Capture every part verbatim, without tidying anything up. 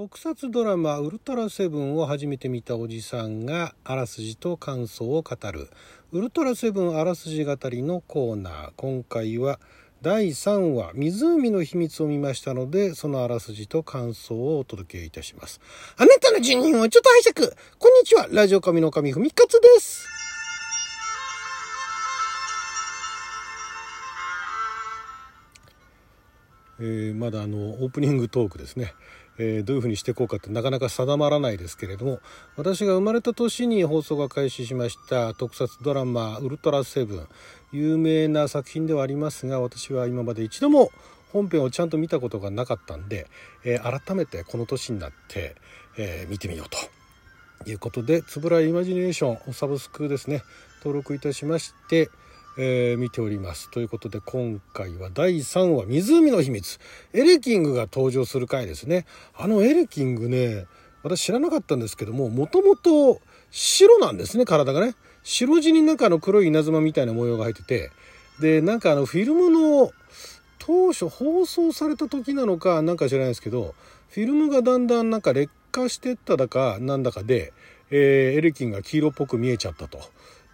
特撮ドラマウルトラセブンを初めて見たおじさんがあらすじと感想を語るウルトラセブンあらすじ語りのコーナー。今回はだいさんわ湖の秘密を見ましたので、そのあらすじと感想をお届けいたします。あなたの住人をちょっと拝借。こんにちは、ラジオ神の神ふみかつです。えー、まだあのオープニングトークですね、えー、どういうふうにしていこうかってなかなか定まらないですけれども、私が生まれた年に放送が開始しました特撮ドラマウルトラセブン、有名な作品ではありますが、私は今まで一度も本編をちゃんと見たことがなかったんで、えー、改めてこの年になって、えー、見てみようということで、つぶらいイマジネーションサブスクですね、登録いたしましてえー、見ておりますということで、今回はだいさんわ湖の秘密、エレキングが登場する回ですね。あのエレキングね、私知らなかったんですけども、もともと白なんですね、体がね。白地に中の黒い稲妻みたいな模様が入ってて、でなんかあのフィルムの当初放送された時なのかなんか知らないですけど、フィルムがだんだんなんか劣化してっただかなんだかで、えー、エレキングが黄色っぽく見えちゃったと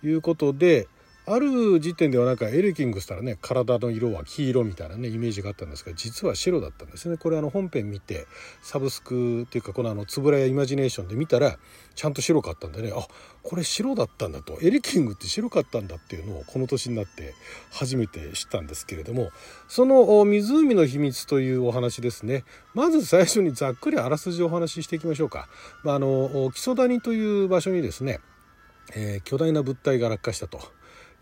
いうことで、ある時点ではなんかエレキングしたらね、体の色は黄色みたいなねイメージがあったんですが、実は白だったんですね。これあの本編見てサブスクっていうか、このあのつぶらやイマジネーションで見たらちゃんと白かったんでね、あ、これ白だったんだと、エレキングって白かったんだっていうのをこの年になって初めて知ったんですけれども、その湖の秘密というお話ですね。まず最初にざっくりあらすじをお話ししていきましょうか。まあ、あの木曽谷という場所にですね、えー、巨大な物体が落下したと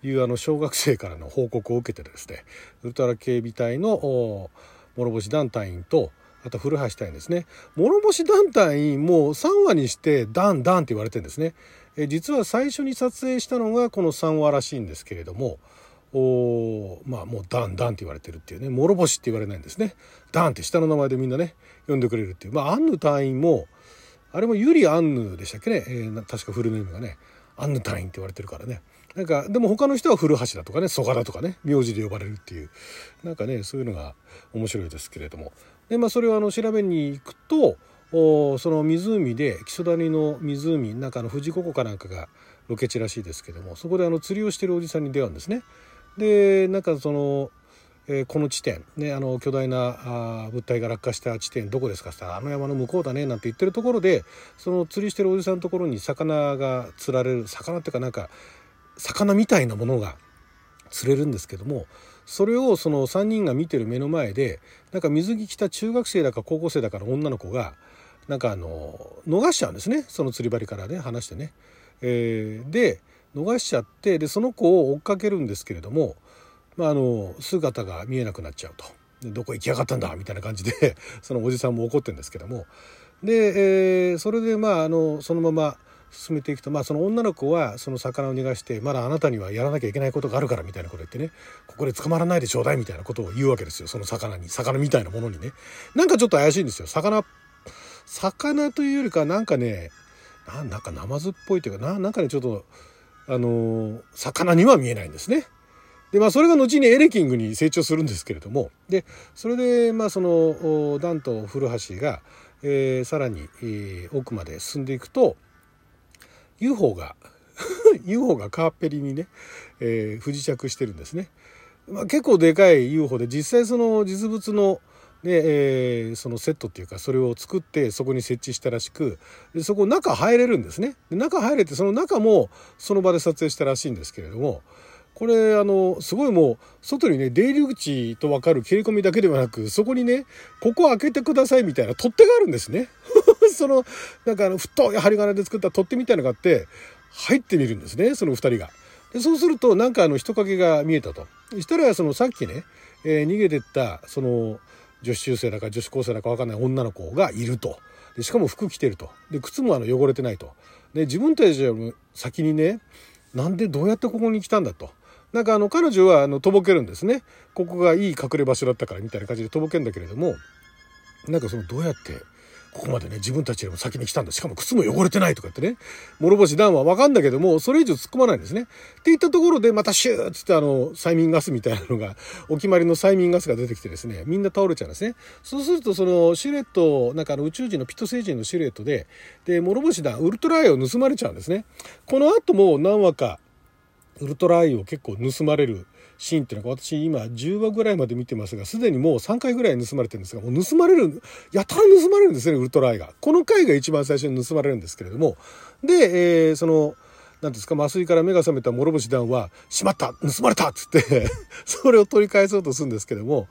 いうあの小学生からの報告を受けてですね、ウルトラ警備隊の諸星団隊員と、あと古橋隊員ですね。諸星団隊員もうさんわにしてダンダンって言われてるんですね。え実は最初に撮影したのがこのさんわらしいんですけれども、おまあもうダンダンって言われてるっていうね、諸星って言われないんですね。ダンって下の名前でみんなね呼んでくれるっていう、まあアンヌ隊員もあれもユリアンヌでしたっけね、えー、確かフルネームがねアンヌ隊員って言われてるからね。なんかでも他の人は古橋だとかね、曽我だとかね、名字で呼ばれるっていう、なんかねそういうのが面白いですけれども、でまあそれをあの調べに行くと、おその湖で木曽谷の湖なんかの富士五湖かなんかがロケ地らしいですけども、そこであの釣りをしてるおじさんに出会うんですね。でなんかその、えー、この地点ね、あの巨大な物体が落下した地点どこですかって言ったら、あの山の向こうだねなんて言ってるところで、その釣りしてるおじさんのところに魚が釣られる、魚っていうかなんか魚みたいなものが釣れるんですけども、それをそのさんにんが見てる目の前で、なんか水着着た中学生だか高校生だから女の子がなんかあの逃しちゃうんですね、その釣り針からね離してね、えー、で逃しちゃって、でその子を追っかけるんですけれども、まあ、あの姿が見えなくなっちゃうと、でどこ行きやがったんだみたいな感じでそのおじさんも怒ってるんですけども、で、えー、それでまああのそのまま進めていくと、まあ、その女の子はその魚を逃がして、まだあなたにはやらなきゃいけないことがあるからみたいなこと言ってね、ここで捕まらないでちょうだいみたいなことを言うわけですよ、その魚に、魚みたいなものにね。なんかちょっと怪しいんですよ、魚魚というよりかなんかね、な, なんかナマズっぽいというか な, なんかねちょっとあのー、魚には見えないんですね。でまあそれが後にエレキングに成長するんですけれども、でそれでまあそのダンと古橋が、えー、さらに、えー、奥まで進んでいくと、ユーフォー がユーフォー が川っぺりにね、えー、不時着してるんですね。まあ、結構でかい ユーフォー で、実際その実物の、ねえー、そのセットっていうか、それを作ってそこに設置したらしく、でそこ中入れるんですね。で中入れて、その中もその場で撮影したらしいんですけれども、これあのすごいもう外にね出入り口と分かる切り込みだけではなく、そこにねここ開けてくださいみたいな取っ手があるんですね。そのなんかあの太い針金で作った取っ手みたいなのがあって入ってみるんですね、そのふたりが。でそうするとなんかあの人影が見えたと。そしたらそのさっきね、えー、逃げてったその女子中生だか女子高生だか分かんない女の子がいると。でしかも服着てると。で靴もあの汚れてないと。で自分たちより先にね、なんでどうやってここに来たんだと。なんかあの彼女はあのとぼけるんですね。ここがいい隠れ場所だったからみたいな感じでとぼけるんだけれども、なんかそのどうやってここまでね自分たちよりも先に来たんだ、しかも靴も汚れてないとかってね、諸星団は分かんだけどもそれ以上突っ込まないんですね。っていったところでまたシューッつってあの催眠ガスみたいなのが、お決まりの催眠ガスが出てきてですね、みんな倒れちゃうんですね。そうするとそのシルエット、なんかあの宇宙人のピット星人のシルエットでで諸星団ウルトラアイを盗まれちゃうんですね。この後も何話かウルトラアイを結構盗まれるシーンっていうのが、私今じゅうわぐらいまで見てますが、すでにもうさんかいぐらい盗まれてるんですが、もう盗まれる、やたら盗まれるんですね、ウルトラアイが。この回が一番最初に盗まれるんですけれども、で、えー、そのなんですか、麻酔から目が覚めた諸星団はしまった、盗まれたっつってそれを取り返そうとするんですけども、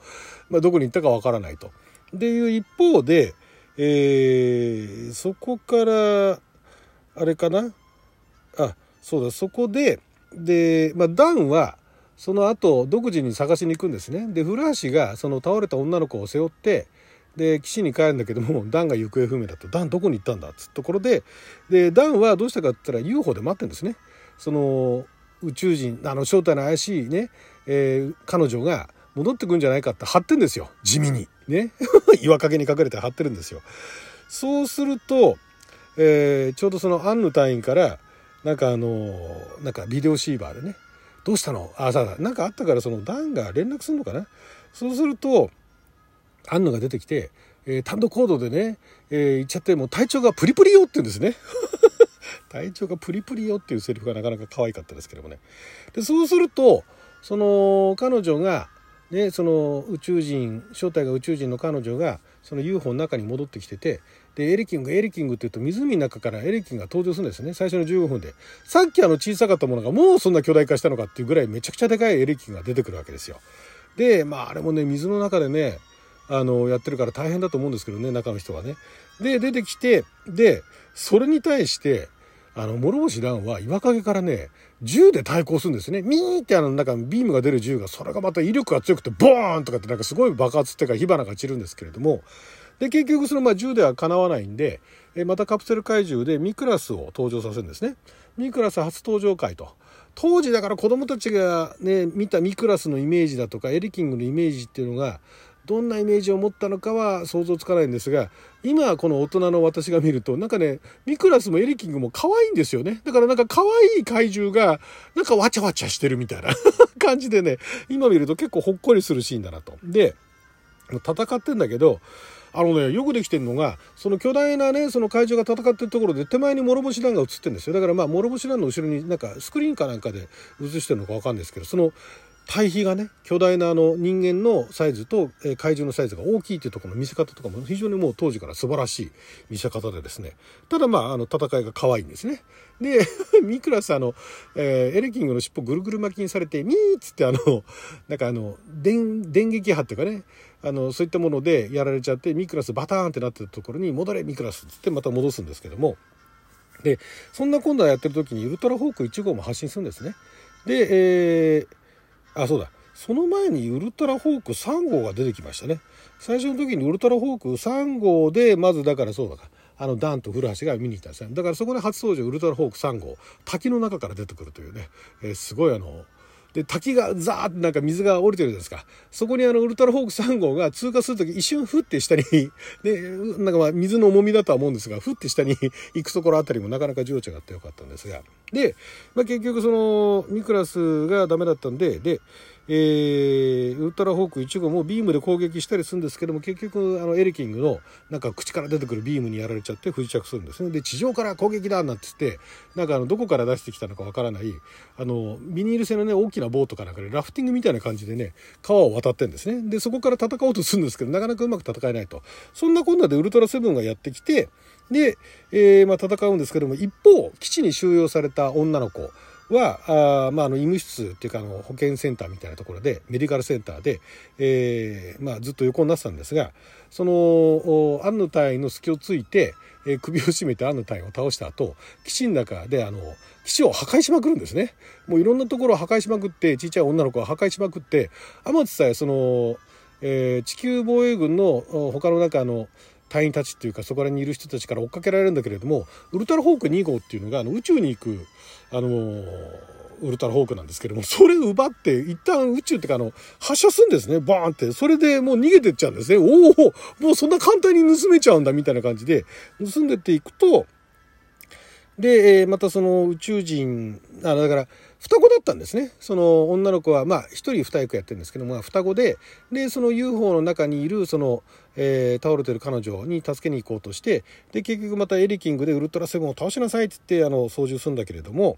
まあ、どこに行ったかわからないと。でいう一方で、えー、そこからあれかなあ、そうだ、そこでで、まあ、ダンはその後独自に探しに行くんですね。で古橋がその倒れた女の子を背負ってで岸に帰るんだけども、ダンが行方不明だと。ダンどこに行ったんだっつうところで、でダンはどうしたかって言ったら ユーフォー で待ってるんですね。その宇宙人、あの正体の怪しいね、えー、彼女が戻ってくんじゃないかって張ってんですよ、地味にね岩陰に隠れて張ってるんですよ。そうすると、えー、ちょうどそのアンヌ隊員からなんかあのなんかビデオシーバーでね、どうしたの、あ、さあなんかあったから、そのダンが連絡するのかな。そうするとアンヌが出てきて、えー、単独行動でね、えー、言っちゃって、もう体調がプリプリよって言うんですね体調がプリプリよっていうセリフがなかなか可愛かったですけどもね。でそうするとその彼女がね、その宇宙人、正体が宇宙人の彼女がその ユーフォー の中に戻ってきてて、でエレキングエレキングって言うと湖の中からエレキングが登場するんですね。最初のじゅうごふんで、さっきあの小さかったものがもうそんな巨大化したのかっていうぐらいめちゃくちゃでかいエレキングが出てくるわけですよ。でまああれもね水の中でねあのやってるから大変だと思うんですけどね、中の人はね。で出てきて、でそれに対してあの諸星団は岩陰からね銃で対抗するんですね。ミーってあのなんかビームが出る銃が、それがまた威力が強くてボーンとかってなんかすごい爆発っていうか火花が散るんですけれども、で結局そのまあ銃ではかなわないんで、えまたカプセル怪獣でミクラスを登場させるんですね。ミクラス初登場回と。当時だから子供たちがね見たミクラスのイメージだとかエリキングのイメージっていうのがどんなイメージを持ったのかは想像つかないんですが、今この大人の私が見るとなんかねミクラスもエリキングも可愛いんですよね。だからなんか可愛い怪獣がなんかわちゃわちゃしてるみたいな感じでね、今見ると結構ほっこりするシーンだなと。で戦ってんだけど、あのねよくできてるのがその巨大なねその怪獣が戦ってるところで手前に諸星団が映ってるんですよ。だからまあ諸星団の後ろになんかスクリーンかなんかで映してるのかわかんないですけど、その対比がね巨大なあの人間のサイズと怪獣のサイズが大きいっていうところの見せ方とかも非常にもう当時から素晴らしい見せ方でですね、ただまああの戦いが可愛いんですね。でミクラスあの、えー、エレキングの尻尾ぐるぐる巻きにされてミーっつってあのなんかあの電電撃波っていうかねあのそういったものでやられちゃって、ミクラスバターンってなってるところに戻れミクラスっつってまた戻すんですけども、でそんな今度はやってる時にウルトラホークいち号も発信するんですね。で、えーあ、そうだ。その前にウルトラホークさん号が出てきましたね。最初の時にウルトラホークさん号で、まずだからそうだから、あのダンと古橋が見に行ったんですね。だからそこで初登場ウルトラホークさん号、滝の中から出てくるというね、えー、すごいあの、で滝がザーってなんか水が降りてるじゃないですか。そこにあのウルトラホークさん号が通過するとき一瞬ふって下にでなんかまあ水の重みだとは思うんですが、ふって下に行くところあたりもなかなか情緒があってよかったんですが、で、まあ、結局そのミクラスがダメだったんでで、えー、ウルトラホークいち号もビームで攻撃したりするんですけども、結局あのエレキングのなんか口から出てくるビームにやられちゃって不時着するんですね。で地上から攻撃だなんて言って、なんかあのどこから出してきたのかわからないあのビニール製のね大きなボートかなんかでラフティングみたいな感じでね川を渡ってんですね。でそこから戦おうとするんですけどなかなかうまく戦えないと。そんなこんなでウルトラセブンがやってきてで、えーまあ、戦うんですけども、一方基地に収容された女の子はあ、まあ、あの医務室っていうかあの保健センターみたいなところでメディカルセンターで、えーまあ、ずっと横になってたんですが、そのアンヌ隊員の隙をついて、えー、首を絞めてアンヌ隊員を倒した後、基地の中であの基地を破壊しまくるんですね。もういろんなところを破壊しまくってちっちゃい女の子を破壊しまくって、天津さえその、えー、地球防衛軍の他の中の隊員たちっていうかそこらにいる人たちから追っかけられるんだけれども、ウルトラホークに号っていうのがあの宇宙に行くあのー、ウルトラホークなんですけども、それ奪って一旦宇宙ってかあの発射するんですね、バーンって。それでもう逃げてっちゃうんですね。おお、もうそんな簡単に盗めちゃうんだみたいな感じで盗んでっていくと、でまたその宇宙人、あだから双子だったんですね。その女の子はまあ一人二役やってるんですけども、まあ、双子で、でその ユーフォー の中にいるその、えー、倒れてる彼女に助けに行こうとして、で結局またエリキングでウルトラセブンを倒しなさいって言ってあの操縦するんだけれども、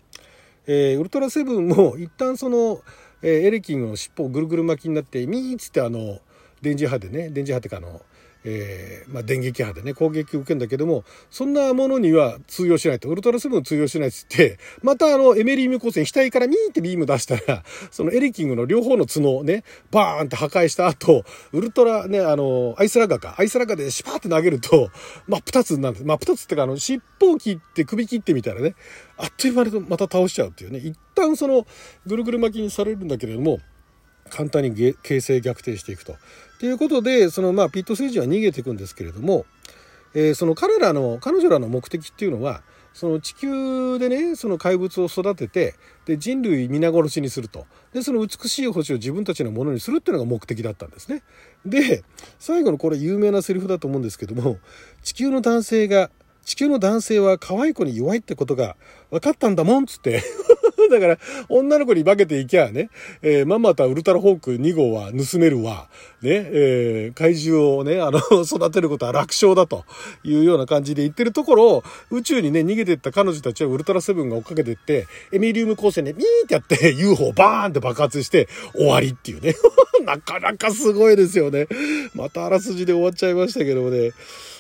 えー、ウルトラセブンも一旦その、えー、エリキングの尻尾をぐるぐる巻きになってミーッつってあの電磁波でね、電磁波ってかあのえーまあ、電撃波でね攻撃を受けるんだけども、そんなものには通用しないと、ウルトラセブン通用しないっつって、またあのエメリーム光線額からミーってビーム出したら、そのエリキングの両方の角をねバーンって破壊した後、ウルトラねあのアイスラガーかアイスラガーでシパーって投げると、まあふたつなんです。まあふたつってかあの尻尾を切って首切ってみたいなね、あっという間にまた倒しちゃうっていうね。一旦そのぐるぐる巻きにされるんだけれども、簡単に形勢逆転していくと。ということで、そのまあピット星人は逃げていくんですけれども、えー、その彼らの彼女らの目的っていうのは、その地球でねその怪物を育てて、で人類皆殺しにすると、でその美しい星を自分たちのものにするっていうのが目的だったんですね。で最後のこれ有名なセリフだと思うんですけども、地球の男性が地球の男性は可愛い子に弱いってことが分かったんだもんっつってだから女の子に化けていきゃね、えー、まんまたウルトラホークに号は盗めるわ、ねえー、怪獣をねあの育てることは楽勝だというような感じで言ってるところを、宇宙にね逃げてった彼女たちはウルトラセブンが追っかけてってエミリウム光線でミーってやって ユーフォー バーンって爆発して終わりっていうねなかなかすごいですよね。またあらすじで終わっちゃいましたけどもね、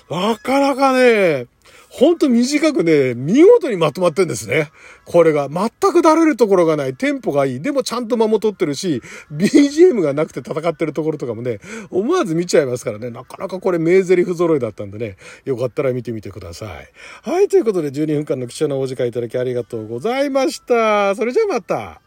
なかなかねほんと短くね、見事にまとまってるんですね。これが全くだれるところがない、テンポがいい、でもちゃんと間も取ってるし、ビージーエム がなくて戦ってるところとかもね、思わず見ちゃいますからね、なかなかこれ名台詞揃いだったんでね、よかったら見てみてください。はい、ということでじゅうにふんかんの貴重なお時間いただきありがとうございました。それじゃあまた。